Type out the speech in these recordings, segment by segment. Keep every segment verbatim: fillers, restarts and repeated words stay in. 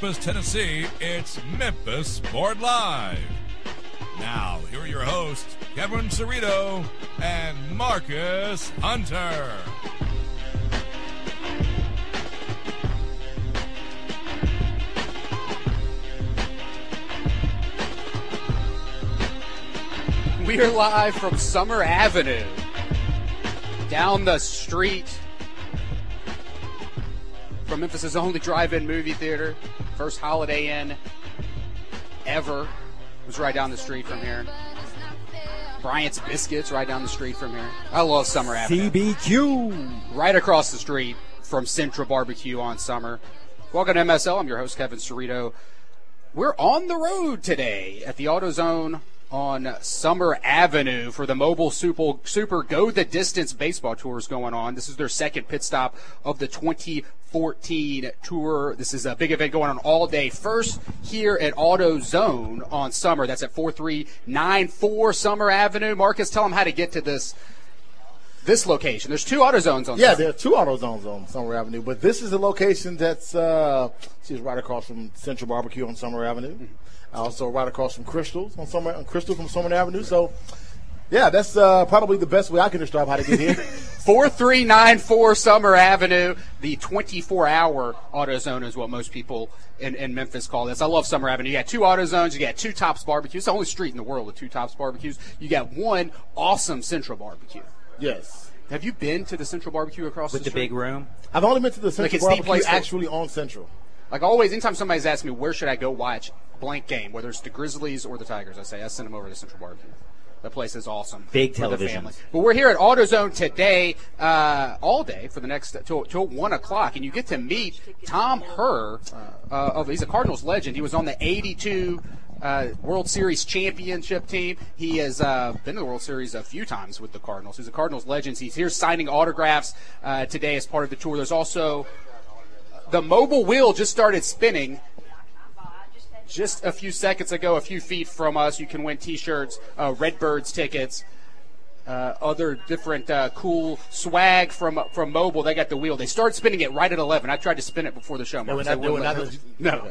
Memphis, Tennessee, it's Memphis Sport Live. Now, here are your hosts, Kevin Cerrito and Marcus Hunter. We are live from Summer Avenue, down the street from Memphis' only drive-in movie theater. First Holiday Inn ever was right down the street from here. Bryant's Biscuits right down the street from here. I love Summer Avenue. C B Q. Right across the street from Central Barbecue on Summer. Welcome to M S L. I'm your host, Kevin Cerrito. We're on the road today at the AutoZone on Summer Avenue for the Mobile Super, Super Go the Distance Baseball Tour is going on. This is their second pit stop of the twenty fourteen tour. This is a big event going on all day. First here at AutoZone on Summer. That's at four three nine four Summer Avenue. Marcus, tell them how to get to this this location. There's two AutoZones on yeah, Summer. Yeah, there are two AutoZones on Summer Avenue, but this is a location that's uh, she's right across from Central Barbecue on Summer Avenue. Mm-hmm. Also, right across from Crystal's on Summer, on Crystal from Summer Avenue. So, yeah, that's uh, probably the best way I can describe how to get here. four three nine four Summer Avenue, the twenty-four hour AutoZone is what most people in, in Memphis call this. I love Summer Avenue. You got two AutoZones, you got two Tops Barbecues. It's the only street in the world with two Tops Barbecues. You got one awesome Central Barbecue. Yes. Have you been to the Central Barbecue across with the, the street? With the big room? I've only been to the Central like Barbecue. It's actually on Central. Like always, anytime somebody's asked me, where should I go watch blank game, whether it's the Grizzlies or the Tigers, I say, I send them over to Central Barbecue. The place is awesome. Big television. But we're here at AutoZone today, uh, all day for the next, till, till one o'clock, and you get to meet Tom Herr. Uh, of, he's a Cardinals legend. He was on the eighty-two uh, World Series championship team. He has uh, been to the World Series a few times with the Cardinals. He's a Cardinals legend. He's here signing autographs uh, today as part of the tour. There's also the mobile wheel just started spinning just a few seconds ago, a few feet from us. You can win T-shirts, uh, Redbirds tickets, uh, other different uh, cool swag from from Mobile. They got the wheel. They started spinning it right at eleven. I tried to spin it before the show. No, not doing that. No.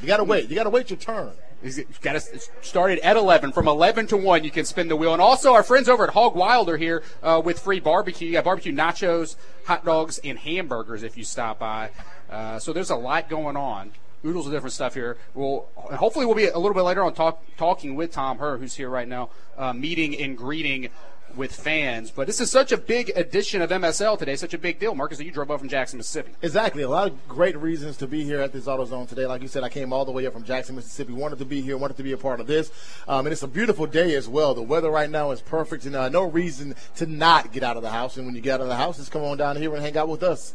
You got to wait. You got to wait your turn. You got to start it at eleven. From eleven to one, you can spin the wheel. And also our friends over at Hog Wild are here uh, with free barbecue. You got barbecue nachos, hot dogs, and hamburgers if you stop by. Uh, so there's a lot going on. Oodles of different stuff here. We'll hopefully we'll be a little bit later on talk, talking with Tom Herr, who's here right now, uh, meeting and greeting with fans. But this is such a big edition of M S L today, such a big deal, Marcus, that you drove up from Jackson, Mississippi. Exactly. A lot of great reasons to be here at this AutoZone today. Like you said, I came all the way up from Jackson, Mississippi, wanted to be here, wanted to be a part of this. Um, and it's a beautiful day as well. The weather right now is perfect, and uh, no reason to not get out of the house. And when you get out of the house, just come on down here and hang out with us.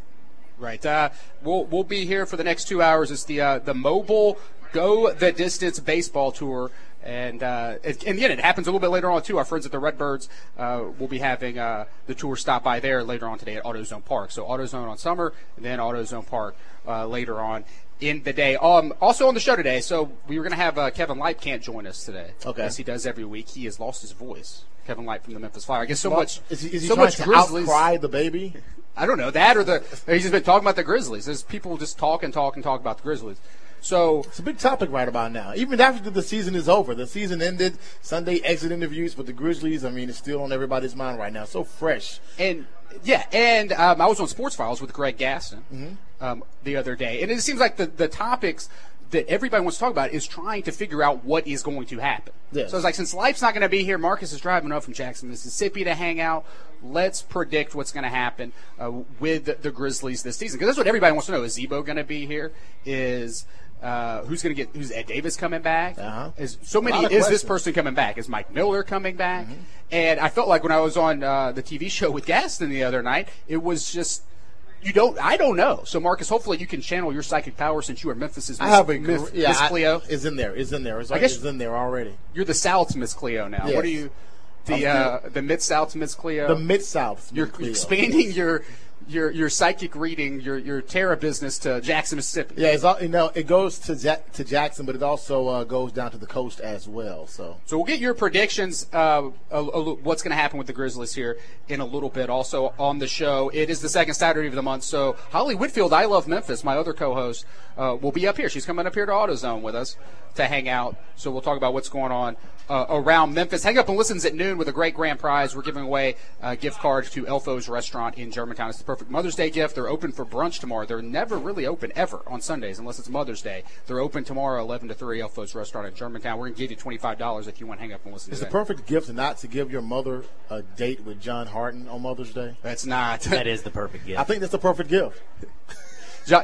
Right. Uh, we'll we'll be here for the next two hours. It's the uh, the Mobile Go the Distance Baseball Tour, and uh, it, and again, it happens a little bit later on too. Our friends at the Redbirds uh, will be having uh, the tour stop by there later on today at AutoZone Park. So AutoZone on Summer, and then AutoZone Park uh, later on in the day. Um, also on the show today, so we were going to have uh, Kevin Lipe can't join us today, okay, as he does every week. He has lost his voice. Kevin Lipe from the Memphis Flyer. I guess so well, much. Is he, is he so much to outcry the baby? I don't know, that or the – he's just been talking about the Grizzlies. There's people just talk and talk and talk about the Grizzlies. So it's a big topic right about now, even after the season is over. The season ended, Sunday exit interviews with the Grizzlies. I mean, it's still on everybody's mind right now. So fresh. And, yeah, and um, I was on Sports Files with Greg Gaston mm-hmm. um, the other day, and it seems like the, the topics – that everybody wants to talk about is trying to figure out what is going to happen. Yes. So it's like, since Life's not going to be here, Marcus is driving up from Jackson, Mississippi to hang out. Let's predict what's going to happen uh, with the Grizzlies this season, because that's what everybody wants to know. Is Zebo going to be here? Is uh, who's going to get? Who's Ed Davis coming back? Uh-huh. Is so many? Is questions. This person coming back? Is Mike Miller coming back? Mm-hmm. And I felt like when I was on uh, the T V show with Gaston the other night, it was just. You don't. I don't know. So, Marcus, hopefully you can channel your psychic power since you are Memphis's Miss, I have a, Miss, yeah, Miss Cleo. It's in there. It's in there. It's, I guess it's in there already. You're the South's Miss Cleo now. Yes. What are you? The uh, the Mid South's Miss Cleo. The Mid South's. You're Cleo. Expanding your your your psychic reading, your your Terra business to Jackson, Mississippi. Yeah, it's all, you know, it goes to ja- to Jackson, but it also uh, goes down to the coast as well. So, so we'll get your predictions uh, a, a, what's going to happen with the Grizzlies here in a little bit. Also on the show, it is the second Saturday of the month, so Holly Whitfield, I Love Memphis, my other co-host, uh, will be up here. She's coming up here to AutoZone with us to hang out. So we'll talk about what's going on uh, around Memphis. Hang up and listens at noon with a great grand prize. We're giving away a gift card to Elfo's Restaurant in Germantown. It's the perfect Mother's Day gift. They're open for brunch tomorrow. They're never really open ever on Sundays unless it's Mother's Day. They're open tomorrow, eleven to three, Elfo's Restaurant in Germantown. We're going to give you twenty-five dollars if you want to hang up and listen it's to that. It's the perfect gift not to give your mother a date with John Harden on Mother's Day. That's not. That is the perfect gift. I think that's the perfect gift.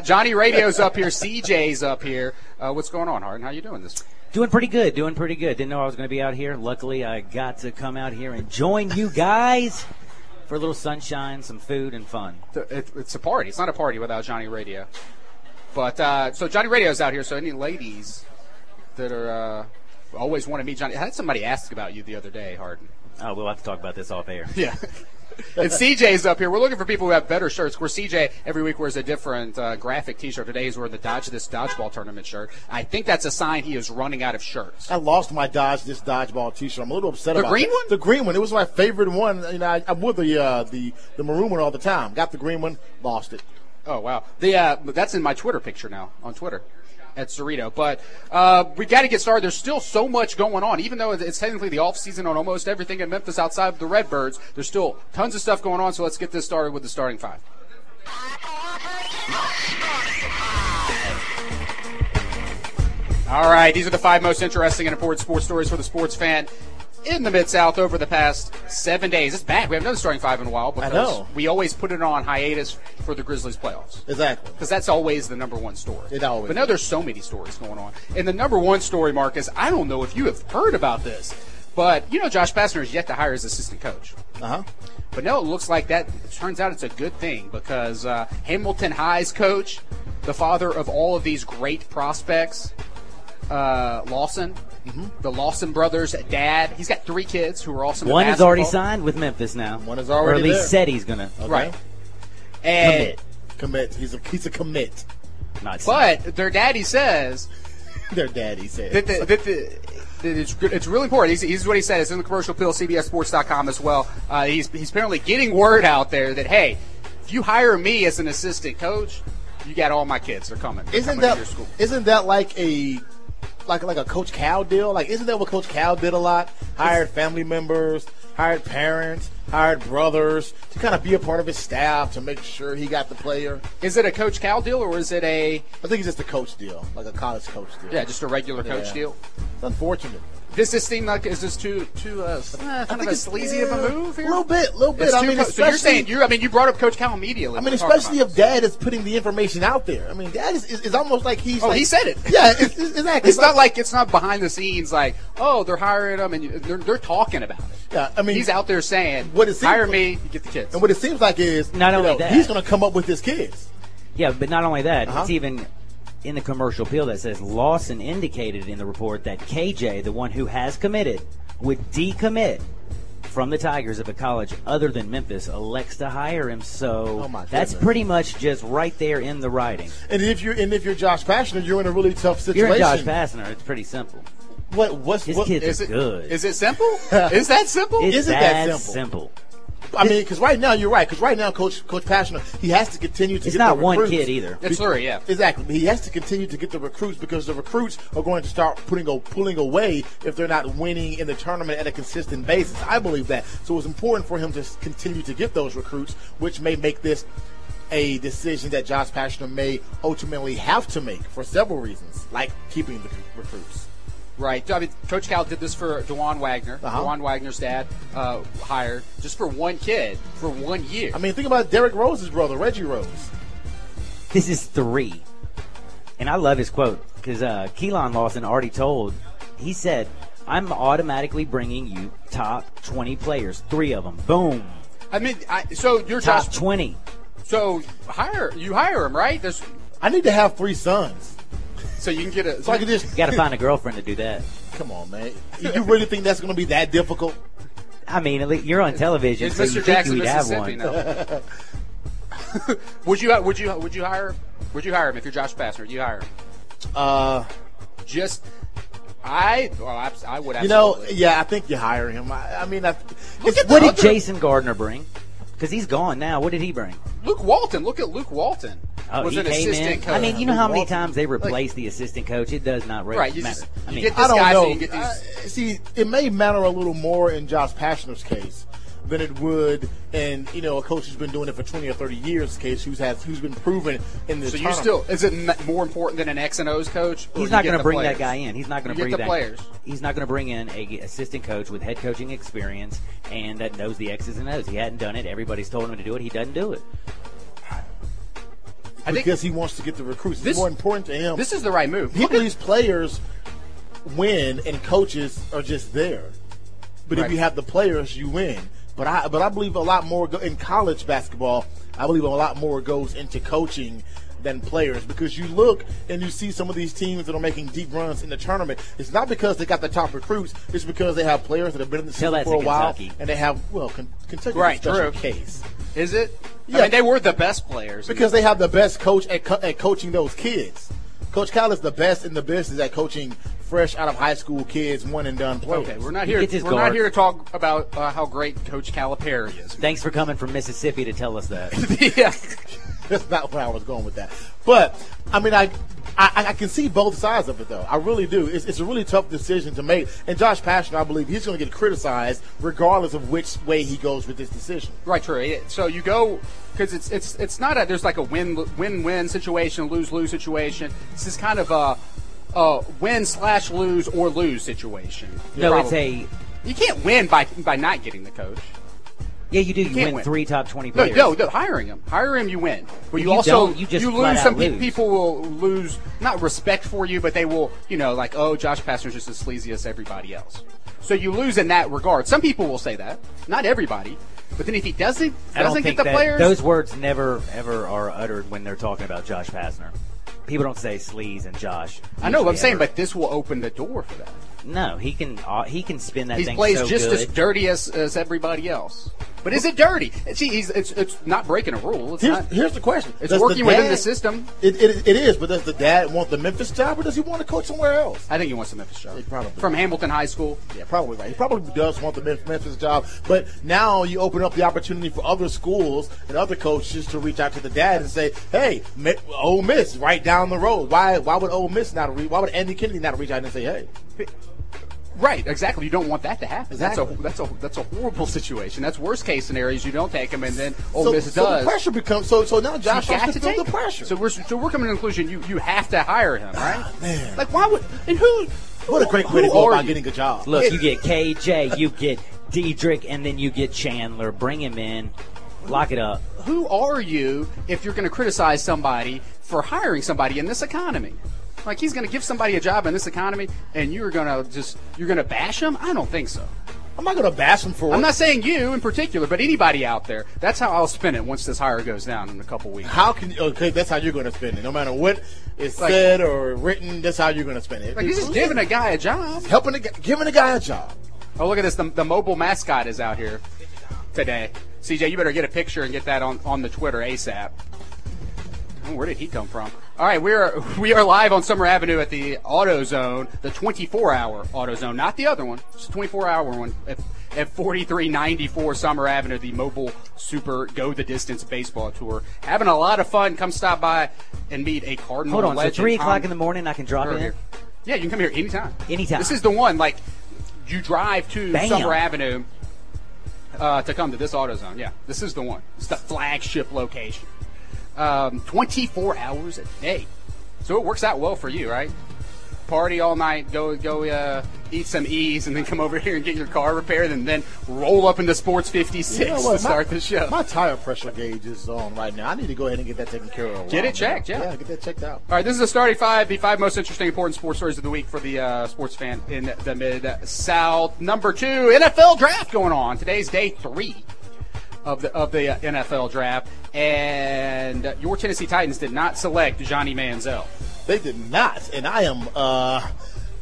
Johnny Radio's up here. C J's up here. Uh, what's going on, Harden? How you doing this week? Doing pretty good. Doing pretty good. Didn't know I was going to be out here. Luckily, I got to come out here and join you guys for a little sunshine, some food, and fun. It's a party. It's not a party without Johnny Radio. But uh, so Johnny Radio's out here. So any ladies that are uh, always want to meet Johnny? I had somebody ask about you the other day, Harden. Oh, we'll have to talk about this off air. Yeah. And C J's up here. We're looking for people who have better shirts. Of course, C J every week wears a different uh, graphic T-shirt. Today he's wearing the Dodge This Dodgeball Tournament shirt. I think that's a sign he is running out of shirts. I lost my Dodge This Dodgeball T-shirt. I'm a little upset the about it. The green one? The green one. It was my favorite one. You know, I, I wore the, uh, the the maroon one all the time. Got the green one, lost it. Oh, wow. The uh, that's in my Twitter picture now, on Twitter. At Cerrito. But uh, we got to get started. There's still so much going on. Even though it's technically the off season on almost everything in Memphis outside of the Redbirds, there's still tons of stuff going on. So let's get this started with the starting five. All right, these are the five most interesting and important sports stories for the sports fan in the Mid-South over the past seven days. It's back. We haven't done starting five in a while because I know. We always put it on hiatus for the Grizzlies playoffs. Exactly. Because that's always the number one story. It always But now is. There's so many stories going on. And the number one story, Marcus, I don't know if you have heard about this, but, you know, Josh Pastner is yet to hire his assistant coach. Uh-huh. But no, it looks like that turns out it's a good thing because uh, Hamilton High's coach, the father of all of these great prospects, uh, Lawson, Mm-hmm. The Lawson brothers' dad. He's got three kids who are also. One is already signed with Memphis now. One is already. Or at least there. Said he's gonna. Okay. Right. And commit. Commit. He's a he's a commit. Not. But signed. Their daddy says. Their daddy says. That the, that the, that it's, it's really important. He's, he's what he said. It's in the commercial pill, C B S Sports dot com as well. Uh, he's he's apparently getting word out there that hey, if you hire me as an assistant coach, you got all my kids. They're coming. They're isn't coming that to your school. Isn't that like a. Like like a Coach Cal deal? Like, isn't that what Coach Cal did a lot? Hired family members, hired parents, hired brothers to kind of be a part of his staff to make sure he got the player. Is it a Coach Cal deal or is it a... I think it's just a coach deal, like a college coach deal. Yeah, just a regular coach yeah. deal. It's unfortunate. Does this seem like, is this too, too uh, kind I think of a sleazy yeah, of a move here? A little bit, a little bit. I mean, co- so you're saying, you I mean, you brought up Coach Cal immediately. I mean, especially if Dad is putting the information out there. I mean, Dad is, is, is almost like he's Oh, like, he said it. Yeah, it's, it's, exactly. It's not like, it's not behind the scenes like, oh, they're hiring him and they're, they're talking about it. Yeah, I mean. He's out there saying, what it hire like, me, you get the kids. And what it seems like is, not only know, that. He's going to come up with his kids. Yeah, but not only that, uh-huh. it's even... in the commercial appeal that says Lawson indicated in the report that K J, the one who has committed, would decommit from the Tigers if a college other than Memphis elects to hire him. So oh that's pretty much just right there in the writing. And if you're and if you're Josh Pastner, you're in a really tough situation. You're Josh Pastner. It's pretty simple. What what's his what, kids is are it, good? Is it simple? Is that simple? It's is it that, that simple? simple? I mean, because right now you're right. Because right now, Coach Coach Pastner, he has to continue to it's get the recruits. It's not one kid either. It's three, yeah. Exactly. He has to continue to get the recruits because the recruits are going to start putting a, pulling away if they're not winning in the tournament at a consistent basis. I believe that. So it's important for him to continue to get those recruits, which may make this a decision that Josh Pastner may ultimately have to make for several reasons, like keeping the recruits. Right. I mean, Coach Cal did this for DeJuan Wagner. Uh-huh. DeJuan Wagner's dad uh, hired just for one kid for one year. I mean, think about Derrick Rose's brother, Reggie Rose. This is three. And I love his quote because uh, Keelan Lawson already told, he said, I'm automatically bringing you top twenty players, three of them. Boom. I mean, I, so you're top just, twenty. So hire you hire him, right? There's, I need to have three sons. So you can get a. So I can just. You got to find a girlfriend to do that. Come on, man. You really think that's going to be that difficult? I mean, you're on television, it's so Mister you Jackson, think you'd have one. No. Would you would you would you hire him? Would you hire him if you're Josh Pastner? Would you hire him? Uh, just I well, I, I would. Absolutely. You know, yeah, I think you hire him. I, I mean, I, what did other... Jason Gardner bring? Because he's gone now. What did he bring? Luke Walton. Look at Luke Walton. Oh, was he an came assistant in. Coach. I mean, you know Luke how many Walton. times they replace like, the assistant coach? It does not really right, matter. Just, I mean, I don't know. So these... uh, see, it may matter a little more in Josh Pastner's case than it would in, you know, a coach who's been doing it for twenty or thirty years case who's has who's been proven in this. So you still – is it more important than an X and O's coach? He's not going to bring players. that guy in. He's not going to bring the that, players. He's not going to bring in an assistant coach with head coaching experience and that knows the X's and O's. He hadn't done it. Everybody's told him to do it. He doesn't do it. I because think he wants to get the recruits. This, it's more important to him. This is the right move. People, these players win and coaches are just there. But right. if you have the players, you win. But I, but I believe a lot more go, in college basketball. I believe a lot more goes into coaching than players, because you look and you see some of these teams that are making deep runs in the tournament. It's not because they got the top recruits. It's because they have players that have been in the season for a while, and they have well, Con- Kentucky right, is a special true. case. Is it? Yeah, I mean, they were the best players because they have the best coach at, co- at coaching those kids. Coach Kyle is the best in the business at coaching fresh out of high school kids, one and done players. Okay, we're not here. We're guard. not here to talk about uh, how great Coach Calipari is. Thanks for coming from Mississippi to tell us that. Yeah, that's not where I was going with that. But I mean, I, I I can see both sides of it though. I really do. It's it's a really tough decision to make. And Josh Pastner, I believe, he's going to get criticized regardless of which way he goes with this decision. Right. True. So you go. Because it's it's it's not a, there's like a win win win situation, lose lose situation. This is kind of a, a win slash lose or lose situation. No, probably. It's a you can't win by by not getting the coach. Yeah, you do. You, you win, win three top twenty players. No, no, no, hiring him, hire him, you win. But you, you also you, just you lose. Some lose. people will lose not respect for you, but they will, you know, like, oh, Josh Pastner's just as sleazy as everybody else. So you lose in that regard. Some people will say that, not everybody. But then if he doesn't, doesn't get the that, players. Those words never, ever are uttered when they're talking about Josh Pastner. People don't say sleaze and Josh. I know what I'm ever. saying, but this will open the door for that. No, he can uh, he can spin that he thing so good. He plays just as dirty as, as everybody else. But is it dirty? See, he's, it's it's not breaking a rule. It's here's, not, here's the question. It's does working the dad, within the system. It, it it is, but does the dad want the Memphis job, or does he want to coach somewhere else? I think he wants the Memphis job. He probably From does. Hamilton High School? Yeah, probably right. He probably does want the Memphis job, but now you open up the opportunity for other schools and other coaches to reach out to the dad and say, hey, Ole Miss right down the road. Why why would Ole Miss not reach? Why would Andy Kennedy not reach out and say, hey? Right, exactly. You don't want that to happen. Exactly. That's a that's a that's a horrible situation. That's worst case scenarios. You don't take him, and then Ole so, Miss so does. So the pressure becomes so. So now Josh has to feel the pressure. So we're so we're coming to the conclusion you you have to hire him, right? Oh, man, like why would and who? What a great way to go about getting a job. Look, you get K J, you get Dedrick, and then you get Chandler. Bring him in, lock it up. Who are you if you're going to criticize somebody for hiring somebody in this economy? Like he's going to give somebody a job in this economy, and you're going to just you're going to bash him? I don't think so. I'm not going to bash him for it. I'm not saying you in particular, but anybody out there. That's how I'll spin it once this hire goes down in a couple weeks. How can you, okay? That's how you're going to spin it. No matter what is like, said or written, that's how you're going to spin it. Like he's just giving a guy a job, helping a, giving a guy a job. Oh look at this! The, the mobile mascot is out here today. C J, you better get a picture and get that on, on the Twitter ASAP. Where did he come from? All right, we are we are live on Summer Avenue at the AutoZone, the twenty-four hour AutoZone, not the other one. It's a twenty-four hour one at, at forty-three ninety-four Summer Avenue, the Mobile Super Go the Distance Baseball Tour. Having a lot of fun. Come stop by and meet a Cardinal legend. Hold on, legend. So three o'clock in the morning I can drop in? Here. Yeah, you can come here anytime. Anytime. This is the one, like, you drive to Bam. Summer Avenue uh, to come to this AutoZone. Yeah, this is the one. It's the flagship location. Um, twenty-four hours a day, so it works out well for you, right? Party all night, go go uh, eat some E's, and then come over here and get your car repaired, and then roll up into Sports fifty-six you know what, to start my, the show. My tire pressure gauge is on right now. I need to go ahead and get that taken care of. Get it checked, yeah. Yeah, get that checked out. All right, this is the starting five, the five most interesting, important sports stories of the week for the uh, sports fan in the Mid-South. Number two, N F L draft going on. Today's day three. Of the of the N F L draft, and your Tennessee Titans did not select Johnny Manziel. They did not, and I am uh,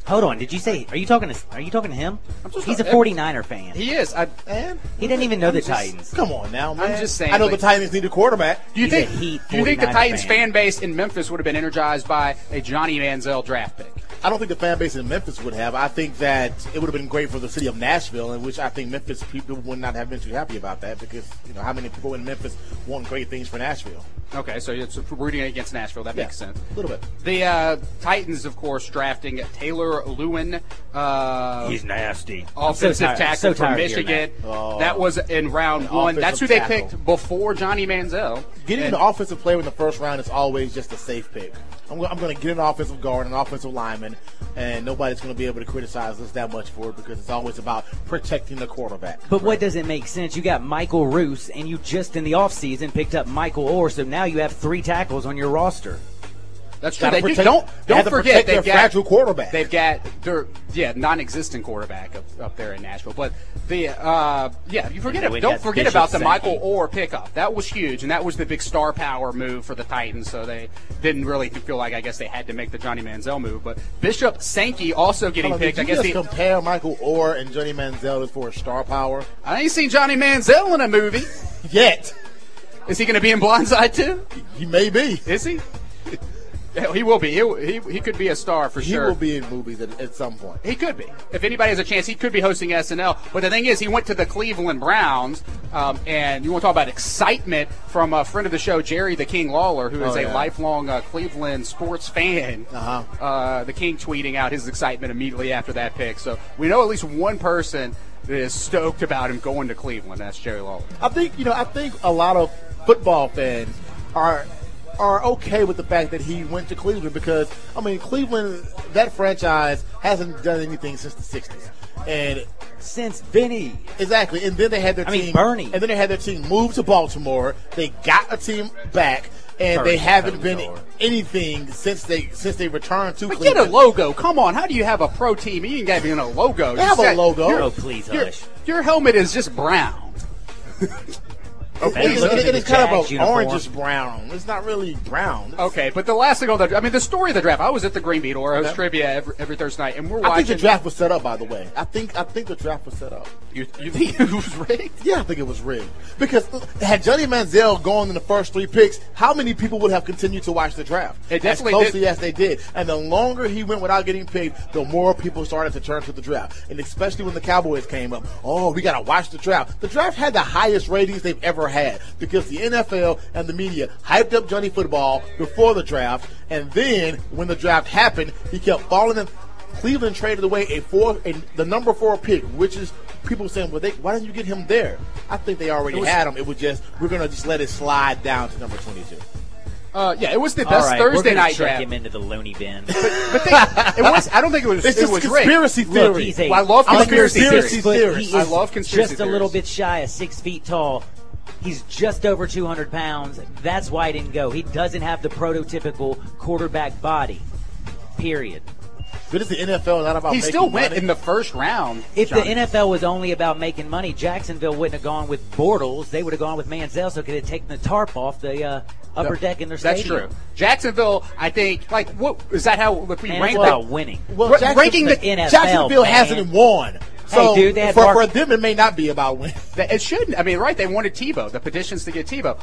Hold on. Did you say? Are you talking to? Are you talking to him? I'm just He's a 49er fan. He is. I, man, he didn't even know I'm the just, Titans. Come on now, man. I'm just saying. I know like, the Titans need a quarterback. Do you think? Do you think the Titans fan. fan base in Memphis would have been energized by a Johnny Manziel draft pick? I don't think the fan base in Memphis would have. I think that it would have been great for the city of Nashville, in which I think Memphis people would not have been too happy about that because you know how many people in Memphis want great things for Nashville. Okay, so it's rooting against Nashville. That yeah, makes sense. A little bit. The uh, Titans, of course, drafting Taylor Lewin. Uh, He's nasty. Offensive so tackle so from Michigan. Here, oh, that was in round one. That's who tackle. they picked before Johnny Manziel. Getting and, an offensive player in the first round is always just a safe pick. I'm, I'm going to get an offensive guard, an offensive lineman, and nobody's going to be able to criticize us that much for it because it's always about protecting the quarterback. But right? what doesn't make sense? You got Michael Roos, and you just in the offseason picked up Michael Oher, so now you have three tackles on your roster. That's true. They protect, do, don't don't they forget they've got fragile quarterback. They've got their yeah non-existent quarterback up, up there in Nashville. But the uh, yeah, you forget it. Don't forget about the Michael Oher pickup. That was huge, and that was the big star power move for the Titans. So they didn't really feel like I guess they had to make the Johnny Manziel move. But Bishop Sankey also getting picked. I guess they compare Michael Oher and Johnny Manziel as for star power. I ain't seen Johnny Manziel in a movie yet. Is he going to be in Blindside too? He may be. Is he? He will be. He, he he could be a star for sure. He will be in movies at, at some point. He could be. If anybody has a chance, he could be hosting S N L. But the thing is, he went to the Cleveland Browns, um, and you want to talk about excitement from a friend of the show, Jerry the King Lawler, who is oh, yeah. a lifelong uh, Cleveland sports fan. Uh-huh. Uh, the King tweeting out his excitement immediately after that pick. So we know at least one person that is stoked about him going to Cleveland. That's Jerry Lawler. I think you know. I think a lot of football fans are. are okay with the fact that he went to Cleveland because, I mean, Cleveland, that franchise hasn't done anything since the sixties. And since Vinny. Exactly. And then they had their I team. I mean, Bernie. And then they had their team move to Baltimore. They got a team back. And Sorry, they haven't been over. anything since they since they returned to but Cleveland. Get a logo. Come on. How do you have a pro team? You ain't got even a logo. They have a logo. Your, oh, please, hush. Your, your helmet is just brown. Okay. It's, it's, it's kind of an orangish brown. It's not really brown. It's okay, but the last thing on the I mean, the story of the draft. I was at the Green Beetle, or I was okay. trivia every, every Thursday night, and we're watching. I think the draft was set up, by the way. I think I think the draft was set up. You, you think it was rigged? Yeah, I think it was rigged. Because had Johnny Manziel gone in the first three picks, how many people would have continued to watch the draft? It definitely as closely did. as they did. And the longer he went without getting picked, the more people started to turn to the draft. And especially when the Cowboys came up, oh, we got to watch the draft. The draft had the highest ratings they've ever had. had because the N F L and the media hyped up Johnny football before the draft, and then when the draft happened, he kept falling. And Cleveland traded away a four, a, the number four pick, which is people saying, "Well, they, why didn't you get him there?" I think they already was, had him. It was just we're gonna just let it slide down to number twenty-two. Uh, yeah, it was the best right, Thursday we're night check draft. Him into the loony bin. But, but they, it was. I don't think it was. It's it just was conspiracy rigged. theory. Look, he's a, well, I love conspiracy, conspiracy theories. He is I love conspiracy just theories. a little bit shy of six feet tall. He's just over two hundred pounds. That's why he didn't go. He doesn't have the prototypical quarterback body, period. But is the N F L not about he making money? He still went money? in the first round. If Johnny. the N F L was only about making money, Jacksonville wouldn't have gone with Bortles. They would have gone with Manziel, so could have taken the tarp off the uh, upper no, deck in their stadium. That's true. Jacksonville, I think, like, what is that how if we rank well, winning? Well, Ra- ranking the N F L, Jacksonville man. hasn't won. So, hey, dude, they for, Mark- for them, it may not be about winning. It shouldn't. I mean, right, they wanted Tebow, the petitions to get Tebow.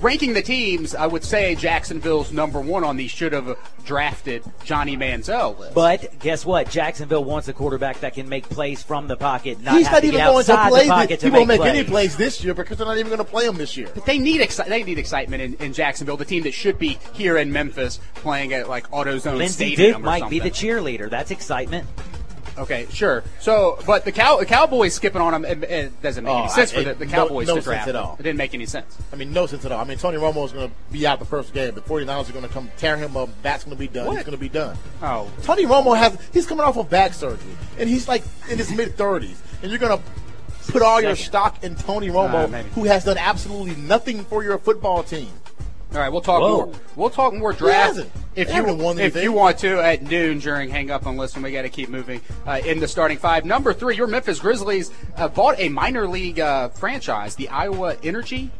Ranking the teams, I would say Jacksonville's number one on the should have drafted Johnny Manziel list. But guess what? Jacksonville wants a quarterback that can make plays from the pocket. Not He's not even going to play. The the, he won't make, make any plays this year because they're not even going to play him this year. But they need exci- They need excitement in, in Jacksonville, the team that should be here in Memphis playing at like AutoZone Lindsey Stadium. Duke or might something. be the cheerleader. That's excitement. Okay, sure. So, but the cow, the Cowboys skipping on him, it, it doesn't make oh, any sense I, it, for the, the Cowboys no, no to draft. Sense at all. It didn't make any sense. I mean, no sense at all. I mean, Tony Romo is going to be out the first game. The 49ers are going to come tear him up. That's going to be done. What? He's going to be done. Oh, Tony Romo has he's coming off of back surgery, and he's like in his mid thirties, and you're going to put all Second. your stock in Tony Romo, uh, who has done absolutely nothing for your football team. All right, we'll talk Whoa. more. We'll talk more draft if you won if you want to at noon during Hang Up on Listen. We got to keep moving uh, in the starting five. Number three, your Memphis Grizzlies uh, bought a minor league uh, franchise, the Iowa Energy.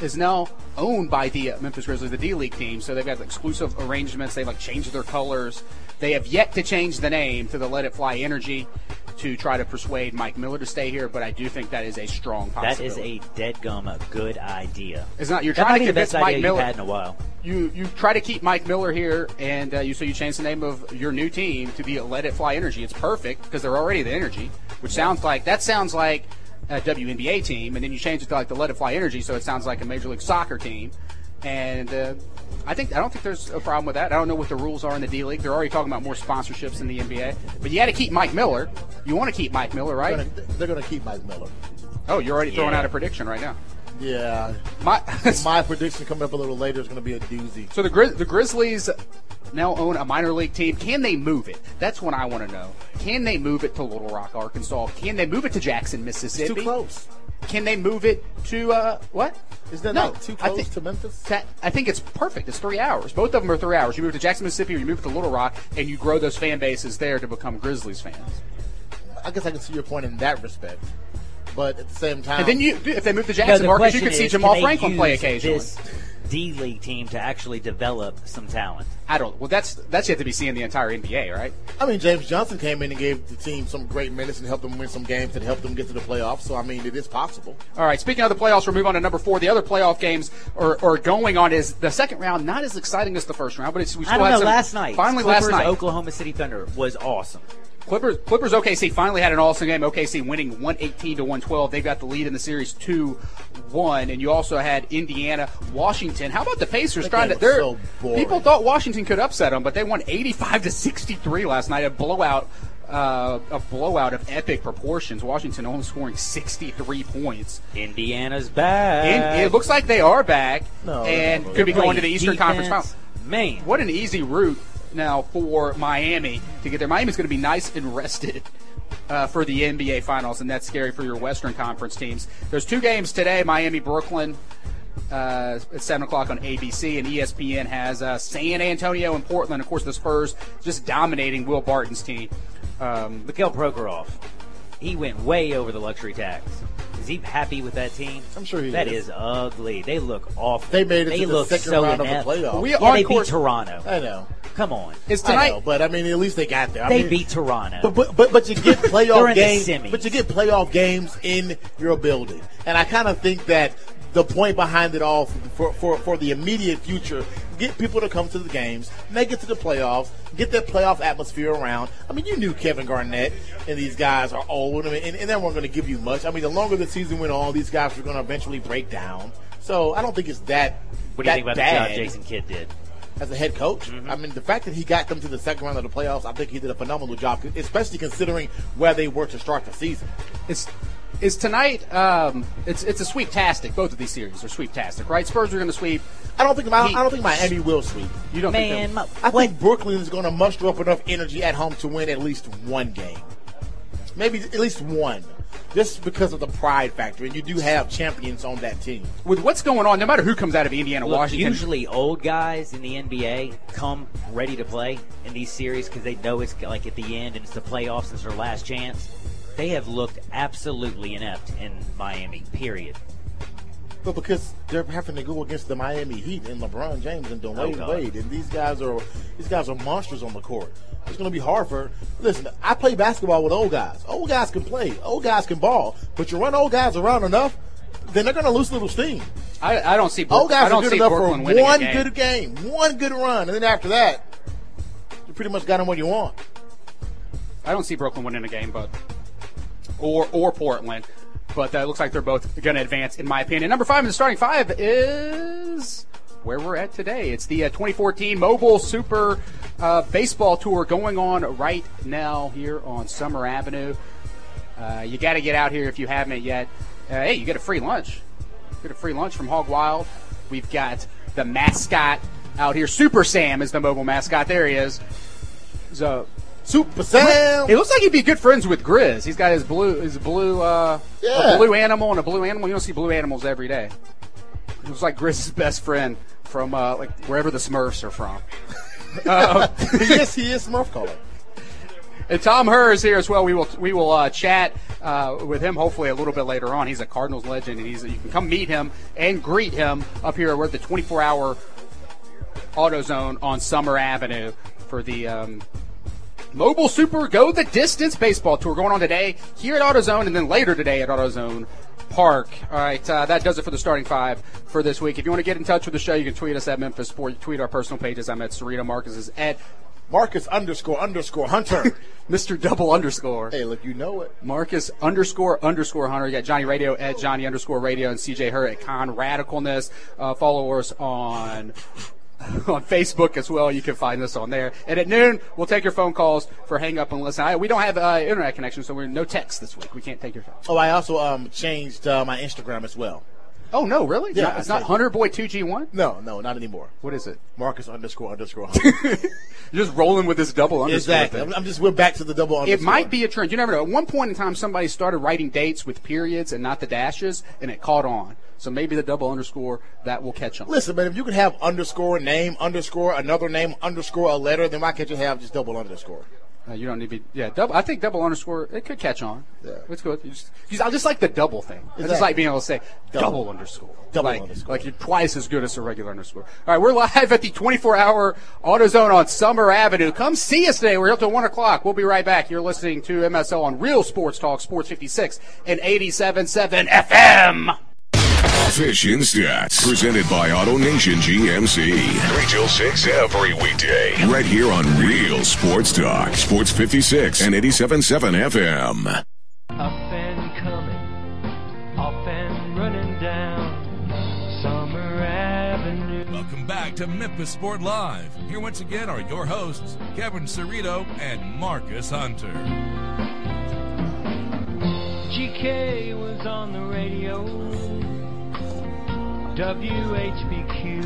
Is now owned by the Memphis Grizzlies, the D-League team, so they've got exclusive arrangements. They've like changed their colors. They have yet to change the name to the Let It Fly Energy to try to persuade Mike Miller to stay here, but I do think that is a strong possibility. That is a dead gum, a good idea. It's not. You're that trying to convince Mike Miller. You've had in a while. You you try to keep Mike Miller here, and uh, you so you change the name of your new team to be a Let It Fly Energy. It's perfect because they're already the Energy, which yeah. sounds like that sounds like a W N B A team, and then you change it to like the Let It Fly Energy, so it sounds like a Major League Soccer team. And uh, I think I don't think there's a problem with that. I don't know what the rules are in the D-League. They're already talking about more sponsorships in the N B A. But you got to keep Mike Miller. You want to keep Mike Miller, right? They're gonna, they're gonna keep Mike Miller. Oh, you're already yeah. throwing out a prediction right now. Yeah, my my prediction coming up a little later is going to be a doozy. So the Grizz- the Grizzlies now own a minor league team. Can they move it? That's what I want to know. Can they move it to Little Rock, Arkansas? Can they move it to Jackson, Mississippi? It's too close. Can they move it to uh, what? Is that no, not too close think, to Memphis? That, I think it's perfect. It's three hours. Both of them are three hours. You move to Jackson, Mississippi, or you move to Little Rock, and you grow those fan bases there to become Grizzlies fans. I guess I can see your point in that respect. But at the same time, and then you, if they move to Jackson, no, Marcus, you could see Jamal Franklin play occasionally. This D-League team to actually develop some talent. I don't. Well, that's that's yet to be seen in the entire N B A, right? I mean, James Johnson came in and gave the team some great minutes and helped them win some games and helped them get to the playoffs. So I mean, it is possible. All right. Speaking of the playoffs, we're moving on to number four. The other playoff games are, are going on. Is the second round not as exciting as the first round? But it's we still I don't had know, some, last night. Finally, Clippers, last night, Oklahoma City Thunder was awesome. Clippers, Clippers O K C finally had an awesome game. O K C winning one eighteen to one twelve. They've got the lead in the series two one. And you also had Indiana, Washington. How about the Pacers that trying to? They're, so people thought Washington could upset them, but they won eighty-five to sixty-three last night. A blowout, uh, a blowout of epic proportions. Washington only scoring sixty-three points. Indiana's back. In, it looks like they are back, no, and could be going to the Eastern Conference Finals. Man, what an easy route. Now for Miami to get there. Miami's going to be nice and rested uh, for the N B A Finals, and that's scary for your Western Conference teams. There's two games today, Miami-Brooklyn uh, at seven o'clock on A B C, and E S P N has uh, San Antonio and Portland. Of course, the Spurs just dominating Will Barton's team. Um, Mikhail Prokhorov, he went way over the luxury tax. Is he happy with that team? I'm sure he is. That is ugly. They look awful. They made it they to the second so round inept. of the playoffs. We yeah, they course. beat Toronto. I know. Come on. It's tonight. I know, but, I mean, at least they got there. I they mean, beat Toronto. But but, but, but you get playoff games. But you get playoff games in your building. And I kind of think that the point behind it all for, for, for the immediate future, get people to come to the games, make it to the playoffs, get that playoff atmosphere around. I mean, you knew Kevin Garnett and these guys are old, I mean, and, and they weren't going to give you much. I mean, the longer the season went on, these guys were going to eventually break down. So I don't think it's that What do you think about bad. the job Jason Kidd did? As a head coach, mm-hmm. I mean, the fact that he got them to the second round of the playoffs, I think he did a phenomenal job, especially considering where they were to start the season. It's Is tonight, um, it's it's a sweep-tastic. Both of these series are sweep-tastic, right? Spurs are going to sweep. I don't think my, I don't think Miami will sweep. You don't Man, think they'll I what? think Brooklyn is going to muster up enough energy at home to win at least one game. Maybe at least one. Just because of the pride factor, and you do have champions on that team. With what's going on, no matter who comes out of Indiana, Look, Washington. Usually old guys in the N B A come ready to play in these series because they know it's like at the end and it's the playoffs, it's their last chance. They have looked absolutely inept in Miami, period. But because they're having to go against the Miami Heat and LeBron James and Dwayne oh, Wade, and these guys are these guys are monsters on the court. It's going to be hard for – listen, I play basketball with old guys. Old guys can play. Old guys can ball. But you run old guys around enough, then they're going to lose a little steam. I, I don't see Brooklyn. Old guys I don't are good enough Brooklyn for one game. good game, one good run, and then after that, you pretty much got them what you want. I don't see Brooklyn winning a game, but or or Portland. But it looks like they're both going to advance, in my opinion. Number five in the starting five is where we're at today. It's the uh, twenty fourteen Mobile Super uh, Baseball Tour going on right now here on Summer Avenue. Uh, you got to get out here if you haven't yet. Uh, hey, you get a free lunch. You get a free lunch from Hog Wild. We've got the mascot out here. Super Sam is the mobile mascot. There he is. So. Super Sam. It looks like he'd be good friends with Grizz. He's got his blue, his blue, uh, yeah. a blue animal and a blue animal. You don't see blue animals every day. It looks like Grizz's best friend from uh, like wherever the Smurfs are from. uh, yes, he is Smurf color. And Tom Herr is here as well. We will we will uh, chat uh, with him hopefully a little bit later on. He's a Cardinals legend, and he's you can come meet him and greet him up here. We're at the twenty-four hour AutoZone on Summer Avenue for the. Um, Mobile Super Go the Distance Baseball Tour going on today here at AutoZone and then later today at AutoZone Park. All right, uh, that does it for the starting five for this week. If you want to get in touch with the show, you can tweet us at Memphis Sports. Tweet our personal pages. I'm at Cerrito. Marcus is at Marcus underscore underscore Hunter. Mister Double underscore. Hey, look, you know it. Marcus underscore underscore Hunter. You got Johnny Radio at Johnny underscore Radio and C J Herr at Con Radicalness. Uh, follow us on on Facebook as well. You can find us on there. And at noon, we'll take your phone calls for Hang Up and Listen. I, we don't have uh, internet connection, so we're no text this week. We can't take your phone. Oh, I also um, changed uh, my Instagram as well. Oh, no, really? Yeah, not, it's not Hunter Boy two G one? No, no, not anymore. What is it? Marcus underscore underscore Hunter. You're just rolling with this double underscore. Exactly. Thing. I'm just, we're back to the double underscore. It might be a trend. You never know. At one point in time, somebody started writing dates with periods and not the dashes, and it caught on. So maybe the double underscore, that will catch on. Listen, man, if you can have underscore, name, underscore, another name, underscore, a letter, then why can't you have just double underscore? Uh, you don't need to be, yeah, double. I think double underscore, it could catch on. Yeah. It's good. You just, you just, I just like the double thing. Exactly. I just like being able to say double, double underscore. Double like, underscore. Like you're twice as good as a regular underscore. All right, we're live at the twenty-four hour AutoZone on Summer Avenue. Come see us today. We're up to one o'clock. We'll be right back. You're listening to M S L on Real Sports Talk, Sports fifty-six and eighty-seven point seven F M. Fishing Stats, presented by Auto Nation G M C. three till six every weekday. Right here on Real Sports Talk. Sports fifty-six and eighty-seven point seven F M. Up and coming, up and running down Summer Avenue. Welcome back to Memphis Sport Live. Here once again are your hosts, Kevin Cerrito and Marcus Hunter. G K was on the radio. W H B Q.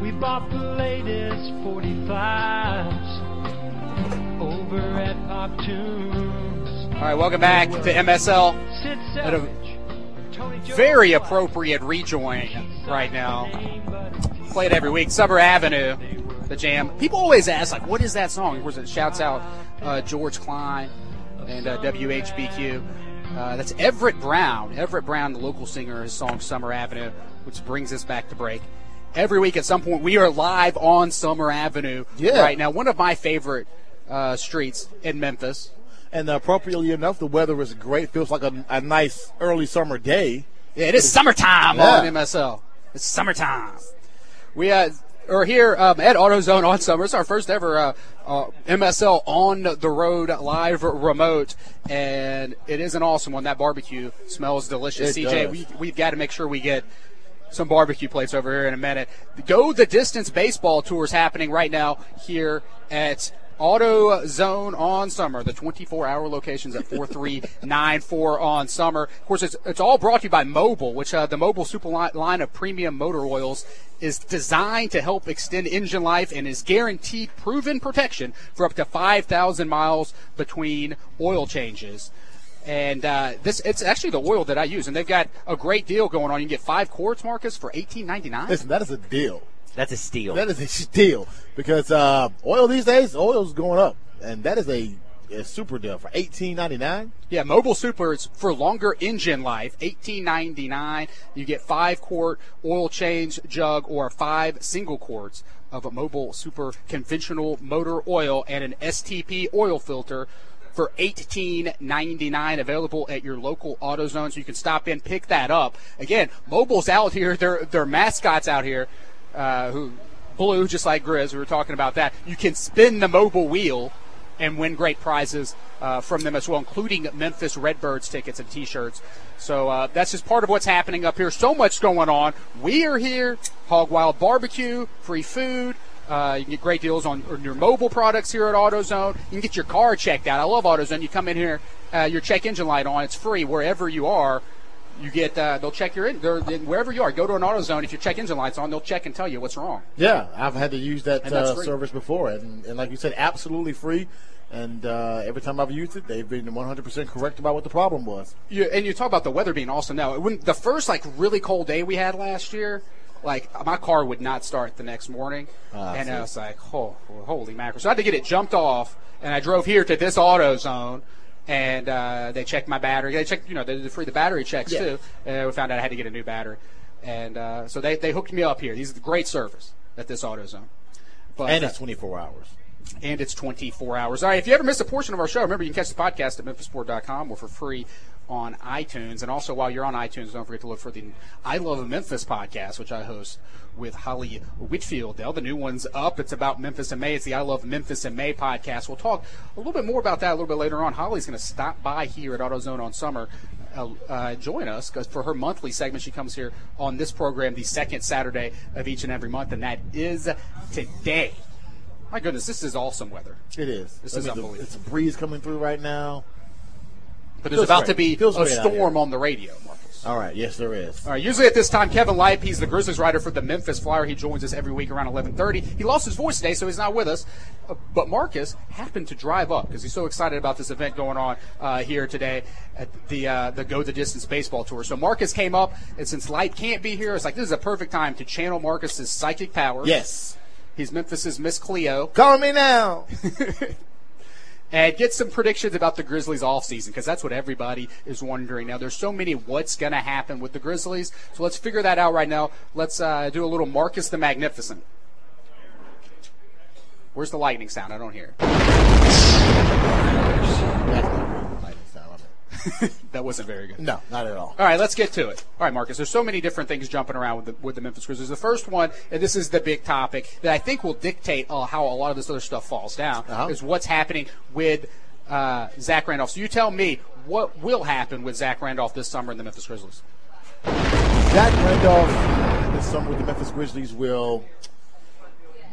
We bought the latest forty-fives over at Pop Tunes. All right, welcome back to M S L. At a very appropriate rejoin right now. Play it every week. Summer Avenue, the jam. People always ask, like, what is that song? It shouts out uh, George Klein and uh, W H B Q. Uh, that's Everett Brown. Everett Brown, the local singer, his song Summer Avenue, which brings us back to break. Every week at some point, we are live on Summer Avenue yeah. right now. One of my favorite uh, streets in Memphis. And appropriately enough, the weather is great. Feels like a, a nice early summer day. Yeah, it is summertime yeah. on M S L. It's summertime. We uh, are here um, at AutoZone on Summer. It's our first ever uh, Uh, M S L on the road live remote, and it is an awesome one. That barbecue smells delicious. It C J, does. we we've got to make sure we get some barbecue plates over here in a minute. Go the Distance Baseball Tour is happening right now here at AutoZone on Summer. The twenty-four hour locations at four three nine four on Summer. Of course, it's it's all brought to you by Mobile, which uh, the Mobile Super line of premium motor oils is designed to help extend engine life and is guaranteed proven protection for up to five thousand miles between oil changes. And uh, this it's actually the oil that I use, and they've got a great deal going on. You can get five quarts, Marcus, for eighteen ninety-nine. Listen, that is a deal. That's a steal. That is a steal because uh, oil these days, oil's going up, and that is a, a super deal for eighteen ninety-nine. Yeah, Mobile Super is for longer engine life, eighteen ninety-nine. You get five quart oil change jug or five single quarts of a Mobile Super conventional motor oil and an S T P oil filter for eighteen ninety-nine, available at your local AutoZone, so you can stop in, pick that up. Again, Mobile's out here; their their mascot's out here. Uh, who blue, just like Grizz. We were talking about that. You can spin the mobile wheel and win great prizes uh, from them as well, including Memphis Redbirds tickets and T-shirts. So uh, that's just part of what's happening up here. So much going on. We are here. Hog Wild Barbecue, free food. Uh, you can get great deals on, on your mobile products here at AutoZone. You can get your car checked out. I love AutoZone. You come in here, uh, your check engine light on. It's free wherever you are. You get uh, they'll check your in wherever you are. Go to an AutoZone. If your check engine light's on, they'll check and tell you what's wrong. Yeah, I've had to use that uh, service before, and, and like you said, absolutely free. And uh, every time I've used it, they've been one hundred percent correct about what the problem was. You, and you talk about the weather being awesome now. When the first like really cold day we had last year, like my car would not start the next morning, uh, and I, I was like, oh, holy mackerel! So I had to get it jumped off, and I drove here to this AutoZone. And uh, they checked my battery. They checked, you know, they did free the battery checks yeah. too. And we found out I had to get a new battery. And uh, so they, they hooked me up here. These are the great service at this AutoZone. But, and it's uh, twenty-four hours. And it's twenty-four hours. All right, if you ever miss a portion of our show, remember you can catch the podcast at memphis sport dot com or for free on iTunes. And also while you're on iTunes, don't forget to look for the I Love Memphis podcast, which I host with Holly Whitfield. The new one's up. It's about Memphis in May. It's the I Love Memphis in May podcast. We'll talk a little bit more about that a little bit later on. Holly's going to stop by here at AutoZone on Summer. Uh, uh, join us because for her monthly segment, she comes here on this program the second Saturday of each and every month, and that is today. My goodness, this is awesome weather. It is. This I is mean, unbelievable. It's a breeze coming through right now. But there's Feels about great. to be Feels a storm on the radio, Marcus. All right, yes, there is. All right, usually at this time, Kevin Lipe, he's the Grizzlies writer for the Memphis Flyer. He joins us every week around eleven thirty. He lost his voice today, so he's not with us. Uh, but Marcus happened to drive up because he's so excited about this event going on uh, here today at the uh, the Go the Distance Baseball Tour. So Marcus came up, and since Lipe can't be here, it's like this is a perfect time to channel Marcus's psychic powers. Yes. He's Memphis's Miss Cleo. Call me now. And get some predictions about the Grizzlies offseason because that's what everybody is wondering. Now, there's so many what's going to happen with the Grizzlies. So let's figure that out right now. Let's uh, do a little Marcus the Magnificent. Where's the lightning sound? I don't hear it. That wasn't very good. No, not at all. All right, let's get to it. All right, Marcus, there's so many different things jumping around with the, with the Memphis Grizzlies. The first one, and this is the big topic that I think will dictate uh, how a lot of this other stuff falls down, uh-huh. is what's happening with uh, Zach Randolph. So you tell me what will happen with Zach Randolph this summer in the Memphis Grizzlies. Zach Randolph this summer with the Memphis Grizzlies will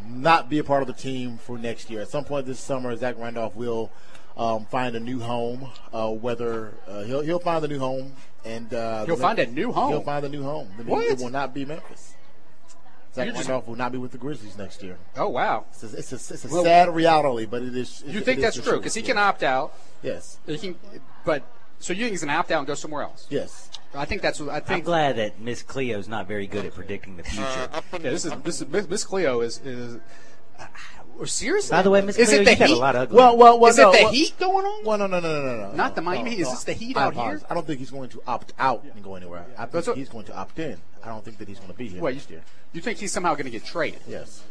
not be a part of the team for next year. At some point this summer, Zach Randolph will Um, find a new home. Uh, whether uh, he'll he'll find a new home, and uh, he'll find a new home. He'll find a new home. The what? It will not be Memphis. Zach Randolph just... will not be with the Grizzlies next year. Oh wow! It's a, it's a, it's a well, sad reality, but it is. It, you think that's true because he yeah. can opt out. Yes. He can, but so you think he's going to opt out and go somewhere else? Yes. I think that's. I think. I'm glad that Miss Cleo's not very good at predicting the future. Uh, yeah, this is this is Miss Cleo is is. Uh, Or seriously? By the way, Miss Cleo, you have a lot of ugly. Well, well, well, is no, it the well, heat going on? Well, no, no, no, no, no. Not the Miami Heat. No, no. Is this the heat I out apologize. here? I don't think he's going to opt out yeah. and go anywhere. Yeah. I think so, he's going to opt in. I don't think that he's going to be here. Well, you, you think he's somehow going to get traded? Yes.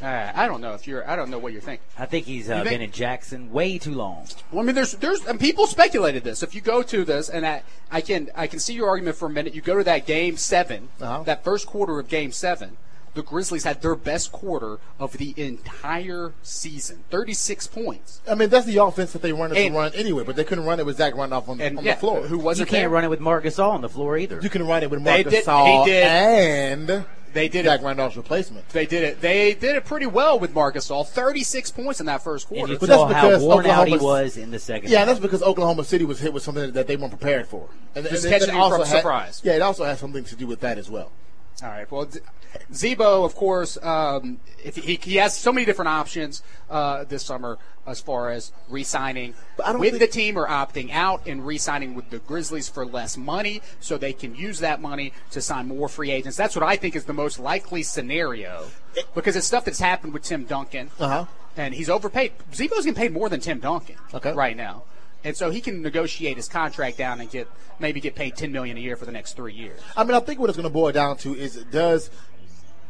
Uh, I don't know if you're. I don't know what you're thinking. I think he's uh, think? been in Jackson way too long. Well, I mean, there's, there's, and people speculated this. If you go to this, and I, I can, I can see your argument for a minute. You go to that game seven, uh-huh. that first quarter of game seven. The Grizzlies had their best quarter of the entire season, thirty-six points. I mean, that's the offense that they wanted and, to run anyway, but they couldn't run it with Zach Randolph on, and, on yeah, the floor. Who wasn't You can't there? run it with Marc Gasol on the floor either. You can run it with Marc Gasol and they did Zach it. Randolph's replacement. They did it. They did it pretty well with Marc Gasol, thirty-six points in that first quarter. And you but saw that's how because worn Oklahoma out he was in the second Yeah, half. That's because Oklahoma City was hit with something that they weren't prepared for. And, Just and, catching and it also from had, surprise. Yeah, it also has something to do with that as well. All right. Well, Zebo, of course, um, if he, he has so many different options uh, this summer as far as re-signing with the team or opting out and re-signing with the Grizzlies for less money so they can use that money to sign more free agents. That's what I think is the most likely scenario because it's stuff that's happened with Tim Duncan, uh-huh. and he's overpaid. Zebo's getting paid more than Tim Duncan okay. right now. And so he can negotiate his contract down and get maybe get paid ten million dollars a year for the next three years. I mean, I think what it's going to boil down to is it does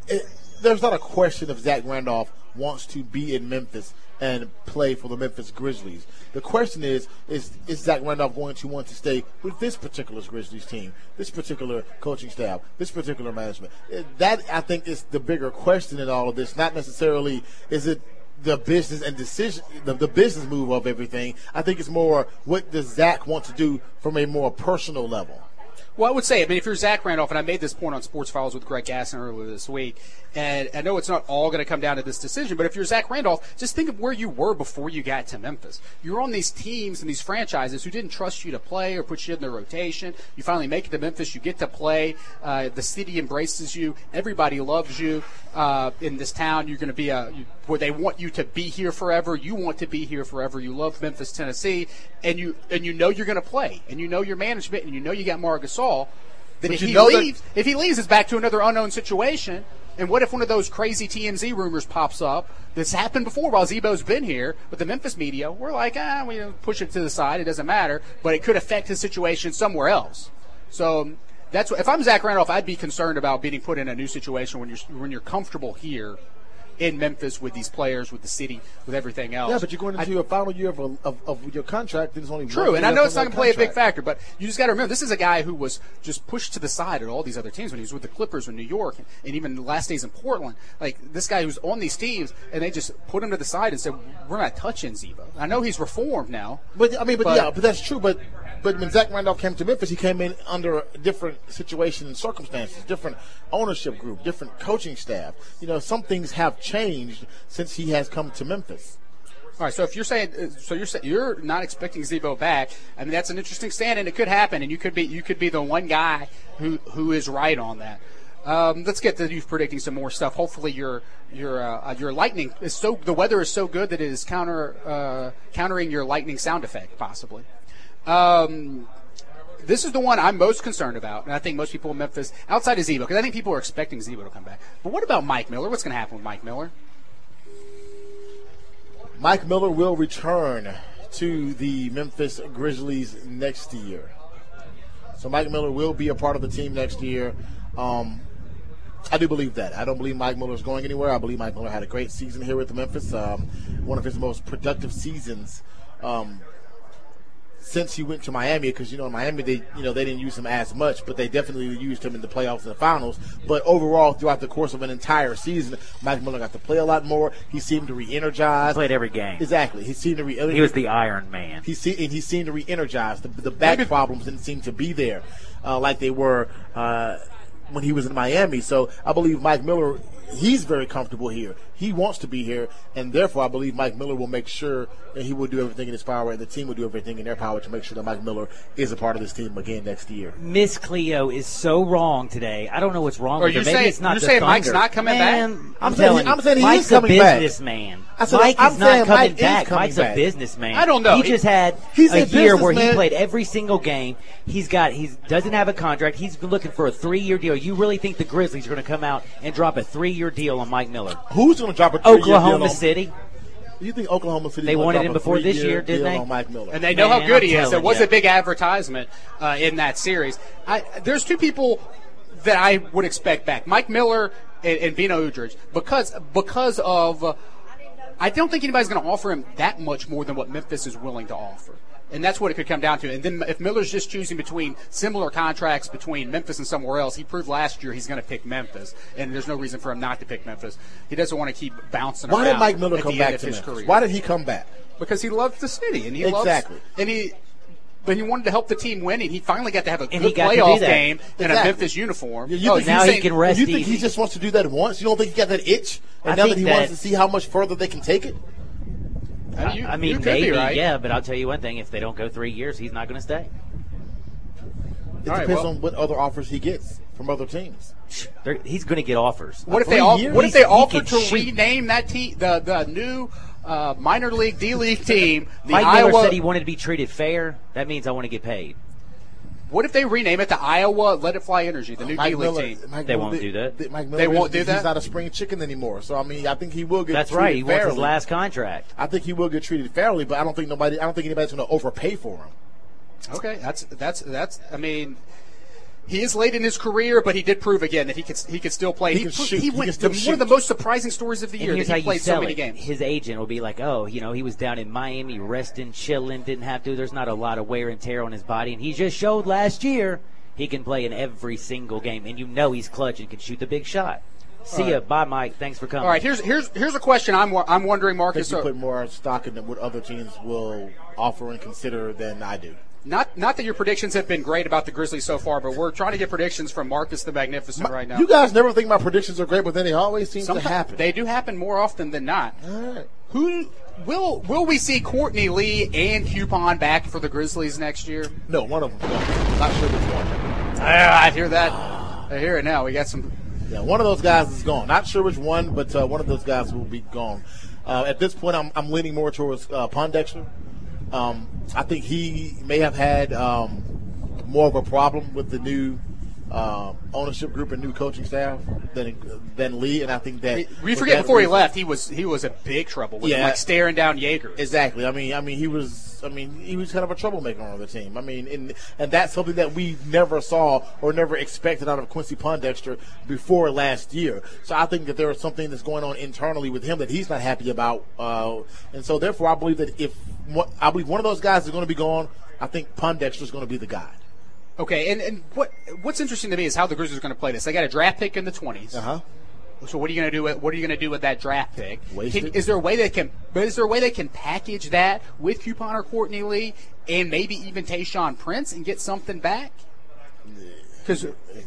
it, – there's not a question if Zach Randolph wants to be in Memphis and play for the Memphis Grizzlies. The question is, is, is Zach Randolph going to want to stay with this particular Grizzlies team, this particular coaching staff, this particular management? That, I think, is the bigger question in all of this, not necessarily is it – the business and decision, the, the business move of everything. I think it's more what does Zach want to do from a more personal level. Well, I would say, I mean, if you're Zach Randolph, and I made this point on Sports Files with Greg Gasson earlier this week, and I know it's not all going to come down to this decision, but if you're Zach Randolph, just think of where you were before you got to Memphis. You were on these teams and these franchises who didn't trust you to play or put you in their rotation. You finally make it to Memphis. You get to play. Uh, the city embraces you. Everybody loves you uh, in this town. You're going to be a, you, where they want you to be here forever. You want to be here forever. You love Memphis, Tennessee, and you, and you know you're going to play, and you know your management, and you know you got Marc Gasol. All, that if he leaves, that- if he leaves, it's back to another unknown situation. And what if one of those crazy T M Z rumors pops up that's happened before while Zebo's been here with the Memphis media? We're like, ah, we push it to the side. It doesn't matter, but it could affect his situation somewhere else. So that's what, if I'm Zach Randolph, I'd be concerned about being put in a new situation when you're when you're comfortable here. in Memphis with these players, with the city, with everything else. Yeah, but you're going into I, your final year of, a, of of your contract. There's only true, and I know it's not going to play a big factor, but you just got to remember this is a guy who was just pushed to the side at all these other teams when he was with the Clippers in New York, and even the last days in Portland. Like this guy who's on these teams, and they just put him to the side and said, "We're not touching Zeebo." I know he's reformed now, but I mean, but, but yeah, but that's true. But but when Zach Randolph came to Memphis, he came in under a different situation and circumstances, different ownership group, different coaching staff. You know, some things have changed since he has come to Memphis. All right, so if you're saying, so you're you're not expecting Zeebo back, I mean that's an interesting stand, and it could happen, and you could be you could be the one guy who who is right on that. Um, let's get to you predicting some more stuff. Hopefully your your uh, your lightning is so the weather is so good that it is counter uh, countering your lightning sound effect possibly. Um, this is the one I'm most concerned about, and I think most people in Memphis outside of Zeebo, because I think people are expecting Zeebo to come back. But what about Mike Miller? What's going to happen with Mike Miller? Mike Miller will return to the Memphis Grizzlies next year. So Mike Miller will be a part of the team next year. Um, I do believe that. I don't believe Mike Miller is going anywhere. I believe Mike Miller had a great season here with Memphis, um, one of his most productive seasons um, since he went to Miami. Because you know, in Miami, they you know they didn't use him as much, but they definitely used him in the playoffs and the finals. But overall, throughout the course of an entire season, Mike Miller got to play a lot more. He seemed to re-energize. He played every game. Exactly. He seemed to re-energize. He was the Iron Man. He se- and he seemed to re-energize. The, the back problems didn't seem to be there uh, like they were. Uh, when he was in Miami. So I believe Mike Miller, he's very comfortable here. He wants to be here, and therefore I believe Mike Miller will make sure that he will do everything in his power, and the team will do everything in their power to make sure that Mike Miller is a part of this team again next year. Miss Cleo is so wrong today. I don't know what's wrong or with her. Maybe saying, it's not you're the saying Thunder. Mike's not coming man, back? I'm, I'm telling you, I'm saying he Mike's is coming back. Mike's a businessman. Mike I'm is not coming Mike back. Coming Mike's back. a businessman. I don't know. He, he just had he's a, a year where man. he played every single game. He's got. He doesn't have a contract. He's looking for a three-year deal. You really think the Grizzlies are going to come out and drop a three-year deal on Mike Miller? Who's going to drop a three-year deal? Oklahoma City. You think Oklahoma City? They wanted him before this year, didn't they? On Mike Miller. And they know Man, how good I'm he is. It was you. a big advertisement uh, in that series. I, there's two people that I would expect back: Mike Miller and, and Vino Udrich, because because of. Uh, I don't think anybody's going to offer him that much more than what Memphis is willing to offer. And that's what it could come down to. And then if Miller's just choosing between similar contracts between Memphis and somewhere else, he proved last year he's going to pick Memphis, and there's no reason for him not to pick Memphis. He doesn't want to keep bouncing around. Why did Mike Miller come back to his career? Why did he come back? Because he loved the city, and he exactly. loves, and he, but he wanted to help the team win, and he finally got to have a good playoff game in a Memphis uniform. You, you oh, now saying, he can rest. You think easy. He just wants to do that once? You don't think he got that itch, and I now that he that wants to see how much further they can take it? I, you, I mean, maybe, right. yeah, but I'll tell you one thing. If they don't go three years, he's not going to stay. It all depends right, well, on what other offers he gets from other teams. He's going to get offers. What if they, all, what if they offered to shoot. rename that team, the, the new uh, minor league, D-league team? The Mike Iowa, Miller said he wanted to be treated fair. That means I want to get paid. What if they rename it to Iowa Let It Fly Energy, the new uh, D-League team? Mike they Miller, won't they, do that. They, Mike Miller, they won't do he's that? He's not a spring chicken anymore. So, I mean, I think he will get That's treated right. He fairly. wants his last contract. I think he will get treated fairly, but I don't think nobody. I don't think anybody's going to overpay for him. Okay. That's, that's, that's, I mean, he is late in his career, but he did prove again that he could, he could still play. He, he can put, shoot. He went he can still the, shoot. One of the most surprising stories of the year and here's that he how played you sell so many it. games. His agent will be like, oh, you know, he was down in Miami resting, chilling, didn't have to. There's not a lot of wear and tear on his body, and he just showed last year he can play in every single game, and you know he's clutch and can shoot the big shot. See All ya. Right. Bye, Mike. Thanks for coming. All right, here's here's here's a question I'm I'm wondering, Marcus. You put more stock in what other teams will offer and consider than I do. Not not that your predictions have been great about the Grizzlies so far, but we're trying to get predictions from Marcus the Magnificent my, right now. You guys never think my predictions are great, but then they always seem Sometimes to happen. They do happen more often than not. All right. Who will will we see Courtney Lee and Coupon back for the Grizzlies next year? No, one of them. No. Not sure which one. Uh, I hear that. I hear it now. We got some. Yeah, one of those guys is gone. Not sure which one, but uh, one of those guys will be gone. Uh, at this point, I'm I'm leaning more towards uh, Pondexter. Um, I think he may have had um, more of a problem with the new um, ownership group and new coaching staff than than Lee. And I think that we forget before reason, he left, he was he was in big trouble with yeah, him, like staring down Jaeger. Exactly. I mean, I mean, he was. I mean, he was kind of a troublemaker on the team. I mean, and and that's something that we never saw or never expected out of Quincy Pondexter before last year. So I think that there is something that's going on internally with him that he's not happy about. Uh, and so, therefore, I believe that if I believe one of those guys is going to be gone, I think Pondexter is going to be the guy. Okay, and, and what what's interesting to me is how the Grizzlies are going to play this. They got a draft pick in the twenties. Uh-huh. So what are you going to do? With, what are you going to do with that draft pick? Can, is there a way they can? Is there a way they can package that with Coupon or Courtney Lee and maybe even Tayshaun Prince and get something back? Because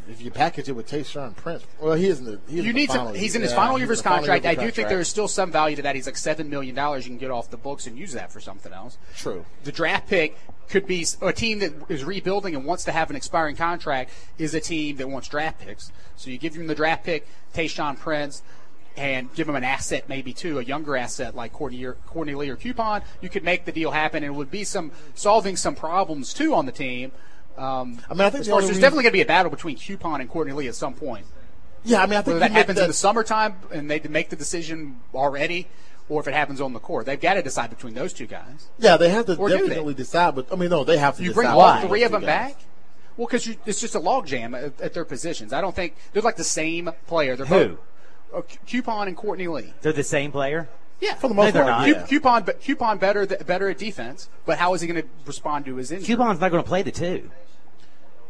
if you package it with Tayshaun Prince, well, he isn't. He isn't you need some, He's year. in his final yeah, year of his contract. I do think there is still some value to that. He's like seven million dollars. You can get off the books and use that for something else. True. The draft pick could be a team that is rebuilding and wants to have an expiring contract is a team that wants draft picks. So you give him the draft pick, Tayshaun Prince, and give him an asset maybe too, a younger asset like Courtney, Courtney Lee or Coupon. You could make the deal happen, and it would be some solving some problems too on the team. Um, I mean, I think the course, there's reason... definitely going to be a battle between Coupon and Courtney Lee at some point. Yeah, I mean, I think that happens that... in the summertime, and they make the decision already. Or if it happens on the court, they've got to decide between those two guys. Yeah, they have to or definitely decide. But I mean, no, they have to. You decide bring all three of them guys. back? Well, because it's just a logjam at, at their positions. I don't think they're like the same player. They're who? Both, uh, Coupon and Courtney Lee. They're the same player. Yeah, for the most no, part. Not. Coupon, but Coupon better better at defense. But how is he going to respond to his injury? Coupon's not going to play the two.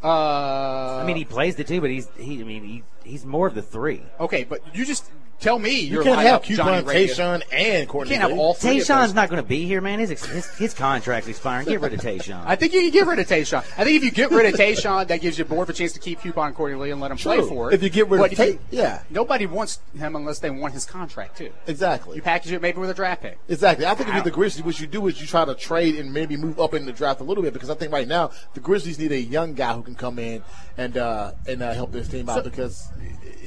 Uh, I mean, he plays the two, but he's he. I mean, he he's more of the three. Okay, but you just tell me you're you can't have Coupon, Tayshaun, and Courtney. You can't have all three. Tayshawn's not going to be here, man. His his, his contract's expiring. Get rid of Tayshaun. I think you can get rid of Tayshaun. I think if you get rid of Tayshaun, that gives your board a chance to keep Coupon, Courtney Lee, and let him True. play for it. If you get rid but of Tayshaun, yeah, nobody wants him unless they want his contract too. Exactly. You package it maybe with a draft pick. Exactly. I think wow. if you're the Grizzlies, what you do is you try to trade and maybe move up in the draft a little bit, because I think right now the Grizzlies need a young guy who can come in and uh, and uh, help this team out, so, because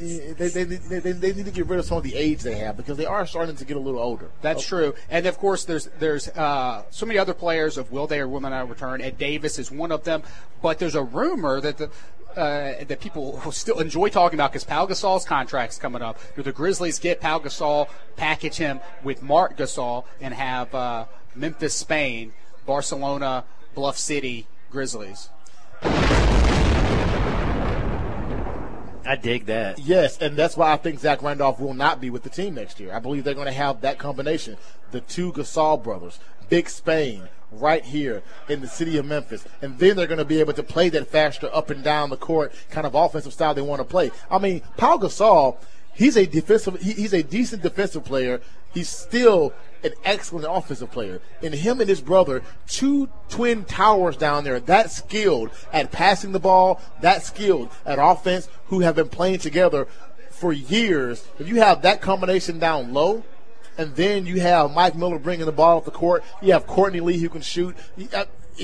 they they, they they they need to get rid of some of the age they have, because they are starting to get a little older. That's okay. true. And of course, there's there's uh, so many other players of will they or will they not return. Ed Davis is one of them, but there's a rumor that the uh, that people will still enjoy talking about, because Pau Gasol's contract's coming up. Do the Grizzlies get Pau Gasol, package him with Marc Gasol, and have uh, Memphis, Spain, Barcelona, Bluff City, Grizzlies? I dig that. Yes, and that's why I think Zach Randolph will not be with the team next year. I believe they're going to have that combination. The two Gasol brothers, Big Spain, right here in the city of Memphis. And then they're going to be able to play that faster up and down the court kind of offensive style they want to play. I mean, Pau Gasol, he's a defensive, he, he's a decent defensive player. He's still an excellent offensive player. And him and his brother, two twin towers down there, that skilled at passing the ball, that skilled at offense, who have been playing together for years. If you have that combination down low, and then you have Mike Miller bringing the ball off the court, you have Courtney Lee who can shoot, you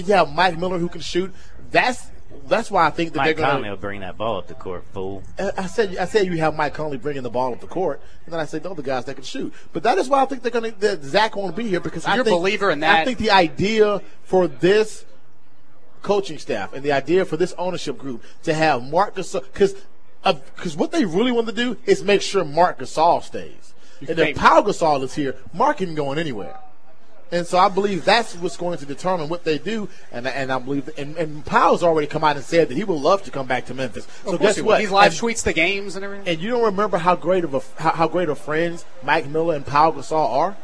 have Mike Miller who can shoot, that's That's why I think that Mike they're going to. Mike Conley will bring that ball up the court, fool. I said, I said you have Mike Conley bringing the ball up the court, and then I said the other guys that can shoot. But that is why I think they're going to. That Zach won't be here, because so I you're think, a believer in that. I think the idea for this coaching staff and the idea for this ownership group to have Marc Gasol, because because uh, what they really want to do is make sure Marc Gasol stays, and if Pau Gasol is here, Marc isn't going anywhere. And so I believe that's what's going to determine what they do, and and I believe and, and Powell's already come out and said that he would love to come back to Memphis. So guess what? He live tweets the games and everything. And you don't remember how great of a how, how great of friends Mike Miller and Pau Gasol are?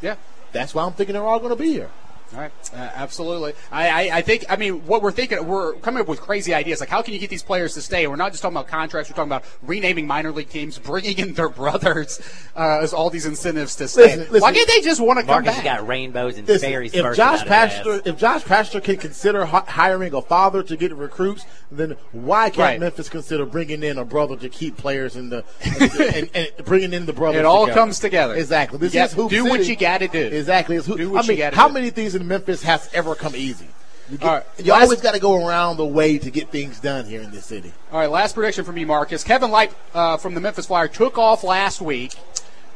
Yeah, that's why I'm thinking they're all going to be here. All right, uh, absolutely. I, I, I think, I mean, what we're thinking, we're coming up with crazy ideas. Like, how can you get these players to stay? We're not just talking about contracts. We're talking about renaming minor league teams, bringing in their brothers uh, as all these incentives to stay. Listen, listen, Why can't they just want to come back? Marcus got rainbows and listen, fairies. If Josh Pastner, if Josh Pastner can consider hiring a father to get recruits, then why can't right. Memphis consider bringing in a brother to keep players in the and, and, and bringing in the brothers? It all together. comes together. Exactly. This is hoop do city. what you got to do. Exactly. It's hoop. Do what I mean, you how do. many things in Memphis has ever come easy. You, get, right, you last, always got to go around the way to get things done here in this city. All right, last prediction from me, Marcus. Kevin Lipe uh, from the Memphis Flyer took off last week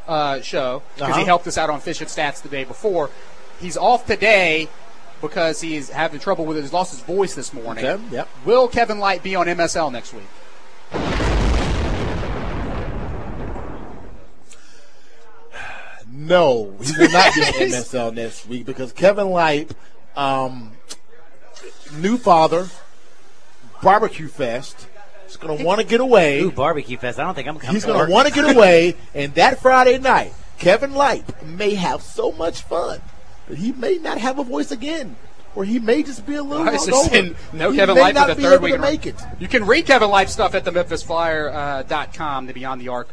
uh, show because uh-huh. he helped us out on Fish and Stats the day before. He's off today. because he is having trouble with it. He's lost his voice this morning. Okay, yep. Will Kevin Lipe be on M S L next week? No, he will not be on M S L next week because Kevin Lipe, um, new father, Barbecue Fest. He's going to want to get away. Ooh, Barbecue Fest. I don't think I'm coming. He's going to want to get away, and that Friday night, Kevin Lipe may have so much fun, but he may not have a voice again, or he may just be a little hungover. No, Kevin Lipe for the third week. Make it. You can read Kevin Lipe stuff at the Memphis Flyer dot com, uh, the Beyond the Arc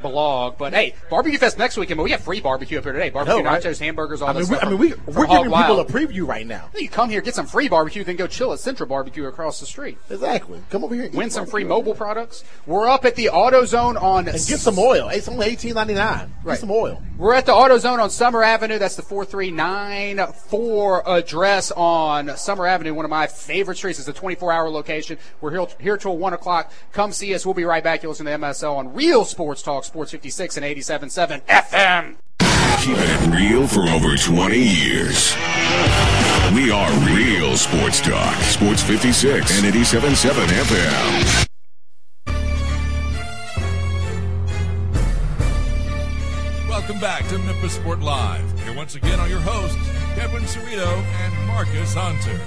blog. But hey, Barbecue Fest next weekend. But we have free barbecue up here today. Barbecue know, nachos, right? hamburgers, all I mean, that we, stuff. I mean, we, we're giving people a preview right now. You come here, get some free barbecue, then go chill at Central Barbecue across the street. Exactly. Come over here and win some free mobile right products. We're up at the AutoZone on. And get some oil. It's only eighteen ninety-nine. Right. Get some oil. We're at the AutoZone on Summer Avenue. That's the four three nine four address on Summer Avenue, one of my favorite streets. It's a twenty-four hour location. We're here, here till one o'clock. Come see us. We'll be right back. You'll listen to M S L on Real Sports Talk. Sports fifty-six and eighty-seven point seven F M. Keeping it real for over twenty years. We are Real Sports Talk. Sports fifty-six and eighty-seven point seven F M. Welcome back to Memphis Sport Live. Here once again are your hosts, Kevin Cerrito and Marcus Hunter.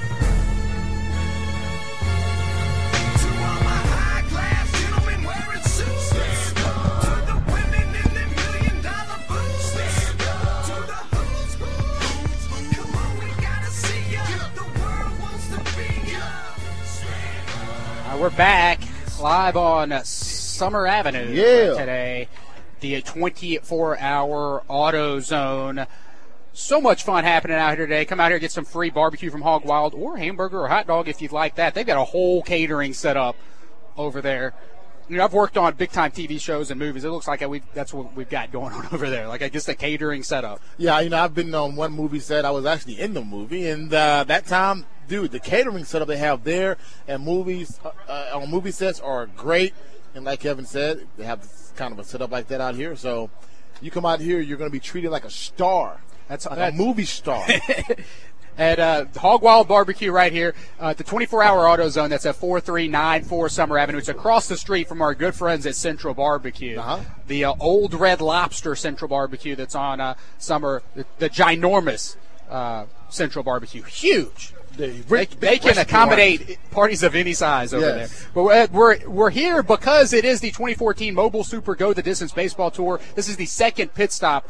We're back live on Summer Avenue yeah. today, the twenty-four hour AutoZone. So much fun happening out here today. Come out here, get some free barbecue from Hog Wild or hamburger or hot dog if you'd like that. They've got a whole catering set up over there. You know, I've worked on big-time T V shows and movies. It looks like we that's what we've got going on over there, like just a catering setup. Yeah, you know, I've been on one movie set. I was actually in the movie, and uh, that time – dude, the catering setup they have there and movies uh, on movie sets are great. And like Kevin said, they have kind of a setup like that out here. So you come out here, you're going to be treated like a star. That's like that's, a movie star. At uh, Hog Wild Barbecue right here uh, at the twenty-four hour AutoZone. That's at four three nine four Summer Avenue. It's across the street from our good friends at Central Barbecue. Uh-huh. The uh, Old Red Lobster Central Barbecue that's on uh, Summer, the, the ginormous uh, Central Barbecue. Huge. They, they, they can accommodate parties of any size over yes. there. But we're, we're we're here because it is the twenty fourteen Mobile Super Go the Distance Baseball Tour. This is the second pit stop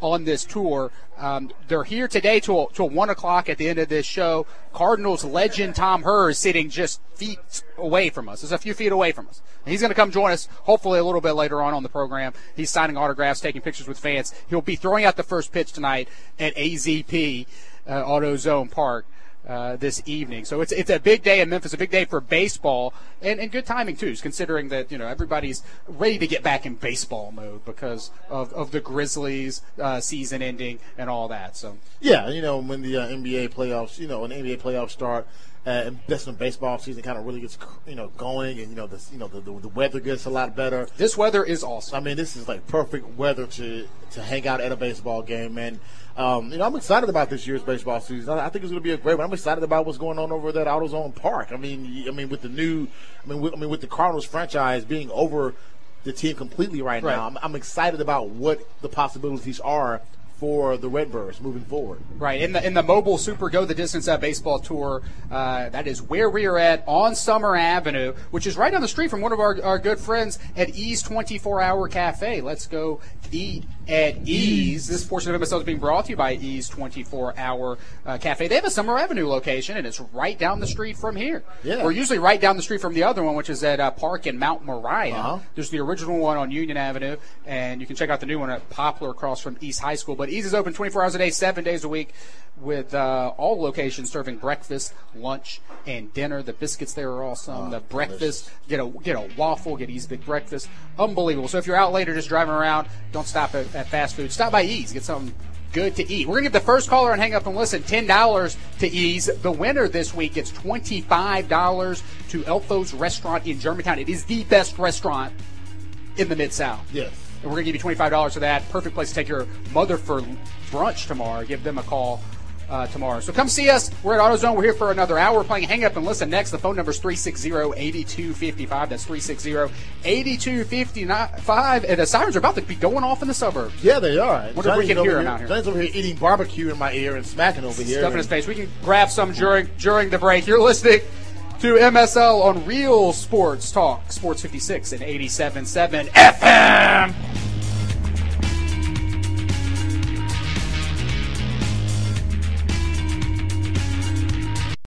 on this tour. Um, they're here today till till one o'clock at the end of this show. Cardinals legend Tom Herr is sitting just feet away from us. It's a few feet away from us. And he's going to come join us hopefully a little bit later on on the program. He's signing autographs, taking pictures with fans. He'll be throwing out the first pitch tonight at A Z P uh, AutoZone Park. Uh, this evening, so it's it's a big day in Memphis, a big day for baseball, and, and good timing too, considering that you know everybody's ready to get back in baseball mode because of, of the Grizzlies uh, season ending and all that. So yeah, you know when the uh, N B A playoffs, you know when the N B A playoffs start, uh, and that's when baseball season kind of really gets you know going, and you know this you know the, the the weather gets a lot better. This weather is awesome. I mean, this is like perfect weather to to hang out at a baseball game and. Um, you know, I'm excited about this year's baseball season. I, I think it's going to be a great one. I'm excited about what's going on over there at AutoZone Park. I mean, I mean with the new, I mean, with, I mean with the Cardinals franchise being over the team completely right, right. now, I'm, I'm excited about what the possibilities are for the Redbirds moving forward. Right, in the in the Mobile Super Go the Distance uh, Baseball Tour, uh, that is where we are at on Summer Avenue, which is right down the street from one of our, our good friends at Ease twenty-four hour Cafe. Let's go eat at Ease. Ease. This portion of M S L is being brought to you by Ease twenty-four hour uh, Cafe. They have a Summer Avenue location, and it's right down the street from here. Yeah. Or usually right down the street from the other one, which is at uh, Park and Mount Moriah. Uh-huh. There's the original one on Union Avenue, and you can check out the new one at Poplar across from East High School. But Ease is open twenty-four hours a day, seven days a week, with uh, all locations serving breakfast, lunch, and dinner. The biscuits there are awesome. Oh, the breakfast, get a get a waffle, get Ease Big Breakfast. Unbelievable. So if you're out later just driving around, don't stop at, at fast food. Stop by Ease. Get something good to eat. We're going to give the first caller and hang up and listen ten dollars to Ease. The winner this week gets twenty-five dollars to Elfo's Restaurant in Germantown. It is the best restaurant in the Mid-South. Yes. And we're going to give you twenty-five dollars for that. Perfect place to take your mother for brunch tomorrow. Give them a call uh, tomorrow. So come see us. We're at AutoZone. We're here for another hour. We're playing Hang Up and Listen next. The phone number is three six zero, eight two five five. That's three six zero, eight two five five. And the sirens are about to be going off in the suburbs. Yeah, they are. I wonder Johnny's if we can hear here, them out here. Johnny's over here eating barbecue in my ear and smacking over here. Stuff in his face. We can grab some during, during the break. You're listening to M S L on Real Sports Talk, Sports fifty-six and eighty-seven point seven F M.